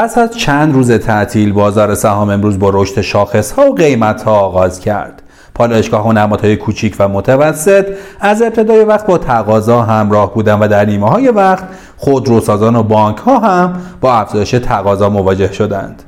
پس از چند روز تعطیل بازار سهام امروز با رشد شاخص‌ها و قیمت‌ها آغاز کرد. پالایشگاه‌ها و نمادهای کوچک و متوسط از ابتدای وقت با تقاضا همراه بودند و در نیمه‌های وقت خودروسازان و بانک‌ها هم با افزایش تقاضا مواجه شدند.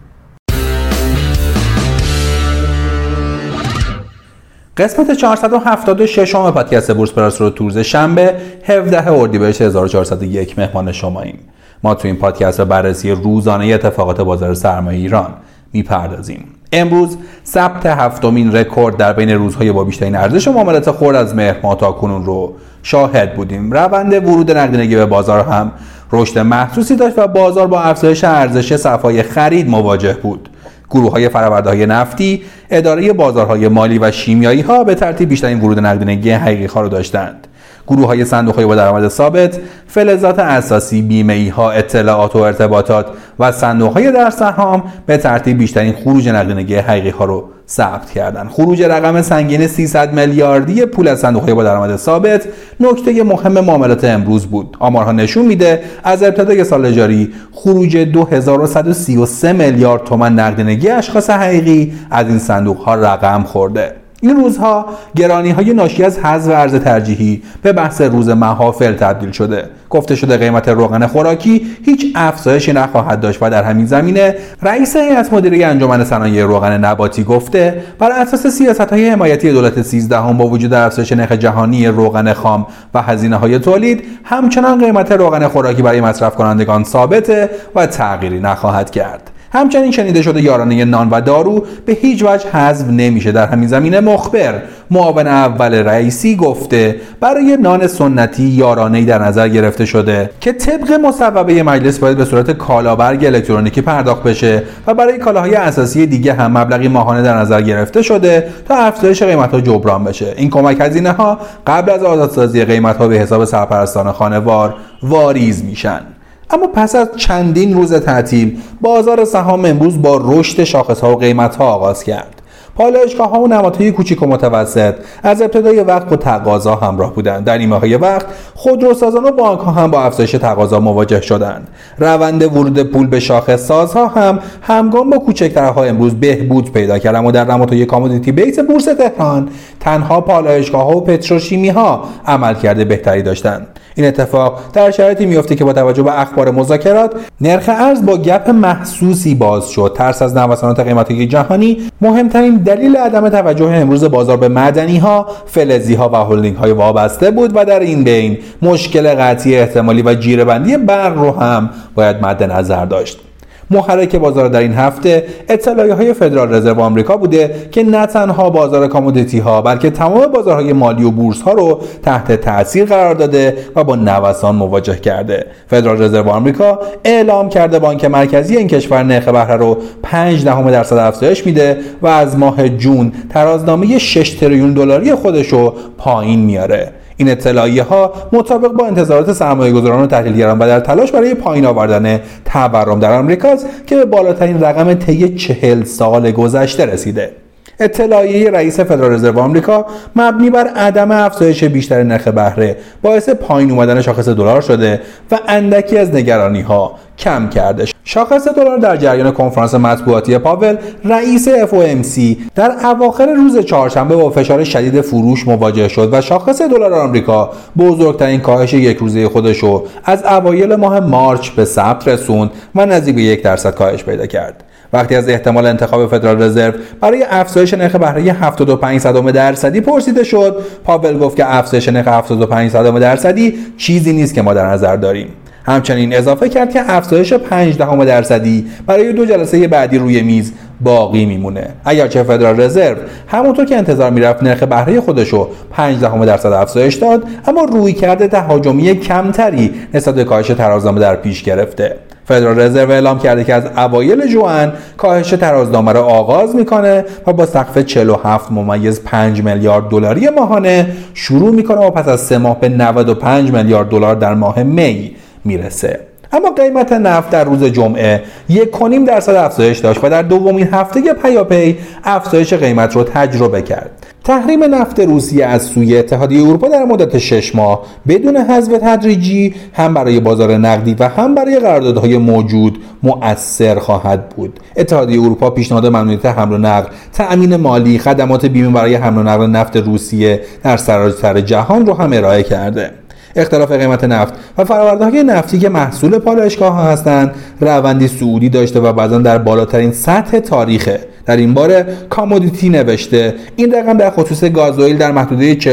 قسمت 476 پادکست بورس پلاس رو روز شنبه 17 اردیبهشت 1401 مهمان شما ایم. ما تو این پادکست به بررسی روزانه اتفاقات بازار سرمایه ایران میپردازیم. امروز ثبت هفتمین رکورد در بین روزهای با بیشترین ارزش معاملات خرد از مهرماه تاکنون رو شاهد بودیم. روند ورود نقدینگی به بازار هم رشد محسوسی داشت و بازار با افزایش ارزش صفحه‌های خرید مواجه بود. گروه‌های فرآورده‌های نفتی، اداره بازارهای مالی و شیمیایی‌ها به ترتیب بیشترین ورود نقدینگی حقیقی‌ها را داشتند. گروه‌های صندوق‌های با درآمد ثابت، فلزات اساسی، بیمه‌ای‌ها، اطلاعات و ارتباطات و صندوق‌های در سهام به ترتیب بیشترین خروج نقدینگی حقیقی‌ها را ثبت کردند. خروج رقم سنگین 300 میلیاردی پول از صندوق‌های با درآمد ثابت نکته مهم معاملات امروز بود. آمارها نشون میده از ابتدای سال جاری خروج 2133 میلیارد تومان نقدینگی اشخاص حقیقی از این صندوق‌ها رقم خورده. این روزها گرانی‌های ناشی از حذف ارز ترجیحی به بحث روز محافل تبدیل شده. گفته شده قیمت روغن خوراکی هیچ افزایشی نخواهد داشت و در همین زمینه رئیس هیئت مدیره انجمن صنایع روغن نباتی گفته بر اساس سیاست‌های حمایتی دولت 13 با وجود افزایش نرخ جهانی روغن خام و هزینه‌های تولید همچنان قیمت روغن خوراکی برای مصرف کنندگان ثابته و تغییری نخواهد کرد. همچنین شنیده شده یارانه نان و دارو به هیچ وجه حذف نمیشه. در همین زمینه مخبر معاون اول رئیسی گفته برای نان سنتی یارانه‌ای در نظر گرفته شده که طبق مصوبه مجلس باید به صورت کالابرگ الکترونیکی پرداخت بشه و برای کالاهای اساسی دیگه هم مبلغی ماهانه در نظر گرفته شده تا افزایش قیمت‌ها جبران بشه. این کمک هزینه‌ها قبل از آزادسازی قیمت‌ها به حساب سرپرستان خانوار واریز میشن. اما پس از چندین روز تعطیل بازار سهام امروز با رشد شاخص‌ها و قیمت‌ها آغاز کرد. پالایشگاه‌ها و نمادهای کوچک و متوسط از ابتدای وقت با تقاضا همراه بودند. در نیمه‌های وقت خودروسازان و بانک‌ها هم با افزایش تقاضا مواجه شدند. روند ورود پول به شاخص‌سازها هم همگام با کوچکترها امروز بهبود پیدا کرد. اما در نمادهای کامودیتی بیس بورس تهران تنها پالایشگاه‌ها و پتروشیمی‌ها عملکرد بهتری داشتند. این اتفاق در شرایطی میفته که با توجه به اخبار مذاکرات نرخ ارز با گپ محسوسی باز شد. ترس از نوسانات قیمتی جهانی مهمترین دلیل عدم توجه امروز بازار به معدنی‌ها، فلزی‌ها و هلدینگ‌های وابسته بود و در این بین مشکل قطعی احتمالی و جیره‌بندی برق رو هم باید مد نظر داشت. محرک بازار در این هفته اطلاعیه‌های فدرال رزرو آمریکا بوده که نه تنها بازار کامودیتی‌ها بلکه تمام بازارهای مالی و بورس‌ها رو تحت تأثیر قرار داده و با نوسان مواجه کرده. فدرال رزرو آمریکا اعلام کرده بانک مرکزی این کشور نرخ بهره رو 0.5% افزایش میده و از ماه جون ترازنامه 6 تریلیون دلاری خودش رو پایین میاره. این اطلاعیه‌ها مطابق با انتظارات سرمایه‌گذاران و تحلیلگران و در تلاش برای پایین آوردن تورم در آمریکا است که به بالاترین رقم طی 40 سال گذشته رسیده. اطلاعیه رئیس فدرال رزرو آمریکا مبنی بر عدم افزایش بیشتر نرخ بهره باعث پایین اومدن شاخص دلار شده و اندکی از نگرانی‌ها کم کرده. شاخص دلار در جریان کنفرانس مطبوعاتی پاول رئیس FOMC در اواخر روز چهارشنبه با فشار شدید فروش مواجه شد و شاخص دلار آمریکا بزرگترین کاهش یک روزه خودش رو از اوایل ماه مارچ به ثبت رسوند و نزدیک به 1% کاهش پیدا کرد. وقتی از احتمال انتخاب فدرال رزرو برای افزایش نرخ بهره 0.75% پرسیده شد، پاول گفت که افزایش نرخ 0.75% چیزی نیست که ما در نظر داریم. همچنین اضافه کرد که افزایش 0.5% برای 2 جلسه بعدی روی میز باقی میمونه. اگرچه فدرال رزرو همونطور که انتظار میرفت نرخ بهره خودشو 0.5% افزایش داد، اما رویکرد تهاجمی کمتری نسبت به کاهش ترازنامه در پیش گرفته. فدرال رزرو اعلام کرده که از اوایل ژوئن کاهش ترازنامه را آغاز میکنه و با سقف 47.5 میلیارد دلاری ماهانه شروع میکنه و پس از 3 ماه به 95 میلیارد دلار در ماه می میرسه. اما قیمت نفت در روز جمعه 1.5% افزایش داشت و در دومین هفته پیاپی افزایش قیمت رو تجربه کرد. تحریم نفت روسیه از سوی اتحادیه اروپا در مدت 6 ماه بدون حذف تدریجی هم برای بازار نقدی و هم برای قراردادهای موجود مؤثر خواهد بود. اتحادیه اروپا پیشنهاد ممنوعیت حمل و نقل، تأمین مالی، خدمات بیمه برای حمل و نقل نفت روسیه در سراسر جهان رو هم ارائه کرده. اختلاف قیمت نفت و فرآوردهای نفتی که محصول پالایشگاه‌ها هستند، روندی صعودی داشته و بعضاً در بالاترین سطح تاریخه. در این باره کامودیتی نوشته این رقم در خصوص گازوئیل در محدوده $45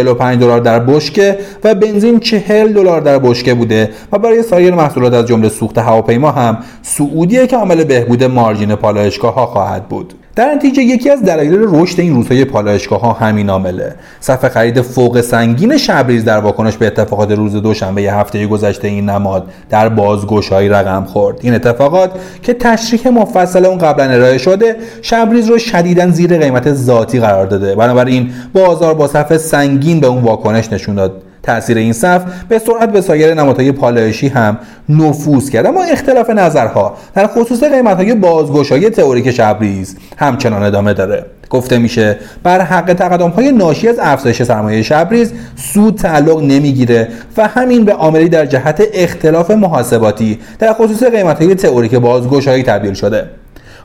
در بشکه و بنزین $40 در بشکه بوده و برای سایر محصولات از جمله سوخت هواپیما هم صعودی که عامل بهبود مارجین پالایشگاه‌ها خواهد بود. در نتیجه یکی از دلایل رشد این روزهای پالایشگاه‌ها همین عامله. صف خرید فوق سنگین شبریز در واکنش به اتفاقات روز دوشنبه هفته گذشته این نماد در بازگشایی رقم خورد. این اتفاقات که تشریح مفصل اون قبلا ارائه شده، شبریز رو شدیداً زیر قیمت ذاتی قرار داده. بنابراین بازار با صف سنگین به اون واکنش نشون داد. تأثیر این صف به سرعت به سایر نمادهای پالایشی هم نفوذ کرد، اما اختلاف نظرها در خصوص قیمت‌های بازگشایی تئوریک شبریز همچنان ادامه داره. گفته میشه بر حق تقدم‌های ناشی از افزایش سرمایه شبریز سود تعلق نمیگیره و همین به عاملی در جهت اختلاف محاسباتی در خصوص قیمت‌های تئوریک بازگشایی تبدیل شده.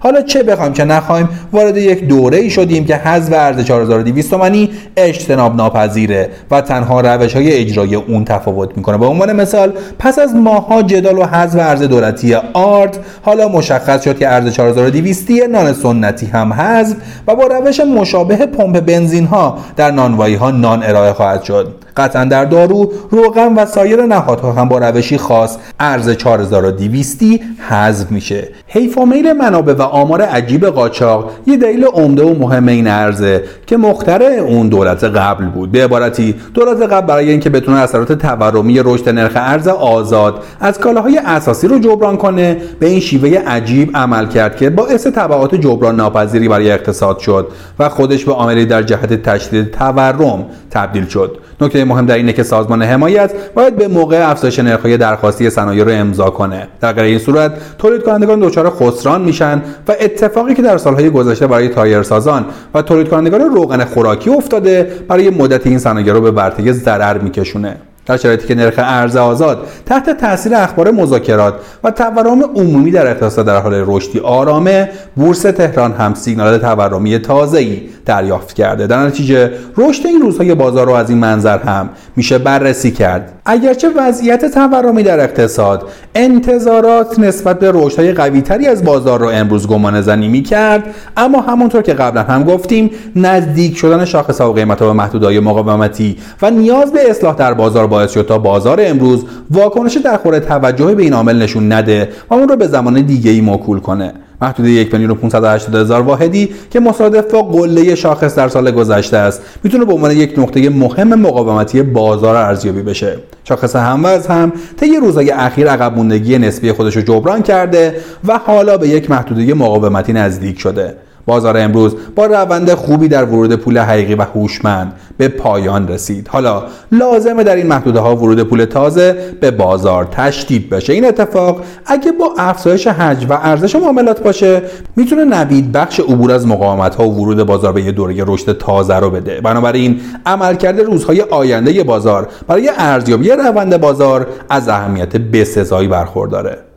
حالا چه بخوایم چه نخوایم وارد یک دوره‌ای شدیم که حذف ارز 4200 تومانی اجتناب ناپذیره و تنها روش‌های اجرای اون تفاوت می‌کنه. به عنوان مثال پس از ماه‌ها جدال و حذف ارز دولتی آرد، حالا مشخص شد که ارز 4200 نان سنتی هم حذف و با روش مشابه پمپ بنزین‌ها در نانوایی‌ها نان ارائه خواهد شد. قطعاً در دارو، روغن و سایر نهادها هم با روشی خاص ارز 4200 حذف میشه. حیف و میل منابع و آمار عجیب قاچاق یه دلیل عمده و مهم این ارزه که مخترع اون دولت قبل بود. به عبارتی دولت قبل برای اینکه بتونه اثرات تورمی رشد نرخ ارز آزاد از کالاهای اساسی رو جبران کنه، به این شیوه عجیب عمل کرد که باعث تبعات جبران ناپذیری برای اقتصاد شد و خودش به عاملی در جهت تشدید تورم تبدیل شد. نکته مهم در اینه که سازمان حمایت باید به موقع افزایش نرخ‌های درخواستی صنایع رو امضا کنه. در غیر این صورت تولید کنندگان دچار خسران میشن و اتفاقی که در سالهای گذشته برای تایرسازان و تولید کنندگان روغن خوراکی افتاده برای مدت این صنایع رو به ورطه ضرر میکشونه. در شرایطی که نرخ ارز آزاد تحت تاثیر اخبار مذاکرات و تورم عمومی در اقتصاد در حال رشدی آرامه، بورس تهران هم سیگنال تورمی تازه‌ای دریافت کرده. در نتیجه رشد این روزهای بازار رو از این منظر هم میشه بررسی کرد. اگرچه وضعیت تورمی در اقتصاد انتظارات نسبت به رشدهای قوی‌تری از بازار رو امروز گمانه‌زنی می‌کرد، اما همونطور که قبلا هم گفتیم نزدیک شدن شاخص‌ها و قیمت‌ها به محدوده‌های مقاومتی و نیاز به اصلاح در بازار باعث شد تا بازار امروز واکنش در خور توجه به این عامل نشون نده و اون رو به زمان دیگه‌ای موکول کنه. محدوده 1,580,000 واحدی که مصادف با قله شاخص در سال گذشته است میتونه به عنوان یک نقطه مهم مقاومتی بازار ارزیابی بشه. شاخص هم‌وزن هم طی روزهای اخیر عقب موندگی نسبی خودش رو جبران کرده و حالا به یک محدوده مقاومتی نزدیک شده. بازار امروز با روند خوبی در ورود پول حقیقی و هوشمند به پایان رسید. حالا لازمه در این محدوده ها ورود پول تازه به بازار تشدید بشه. این اتفاق اگه با افزایش حجم و ارزش معاملات باشه میتونه نوید بخش عبور از مقاومت ها و ورود بازار به یه دوره رشد تازه رو بده. بنابراین عملکرد روزهای آینده بازار برای ارزیابی روند بازار از اهمیت بسزایی برخورداره.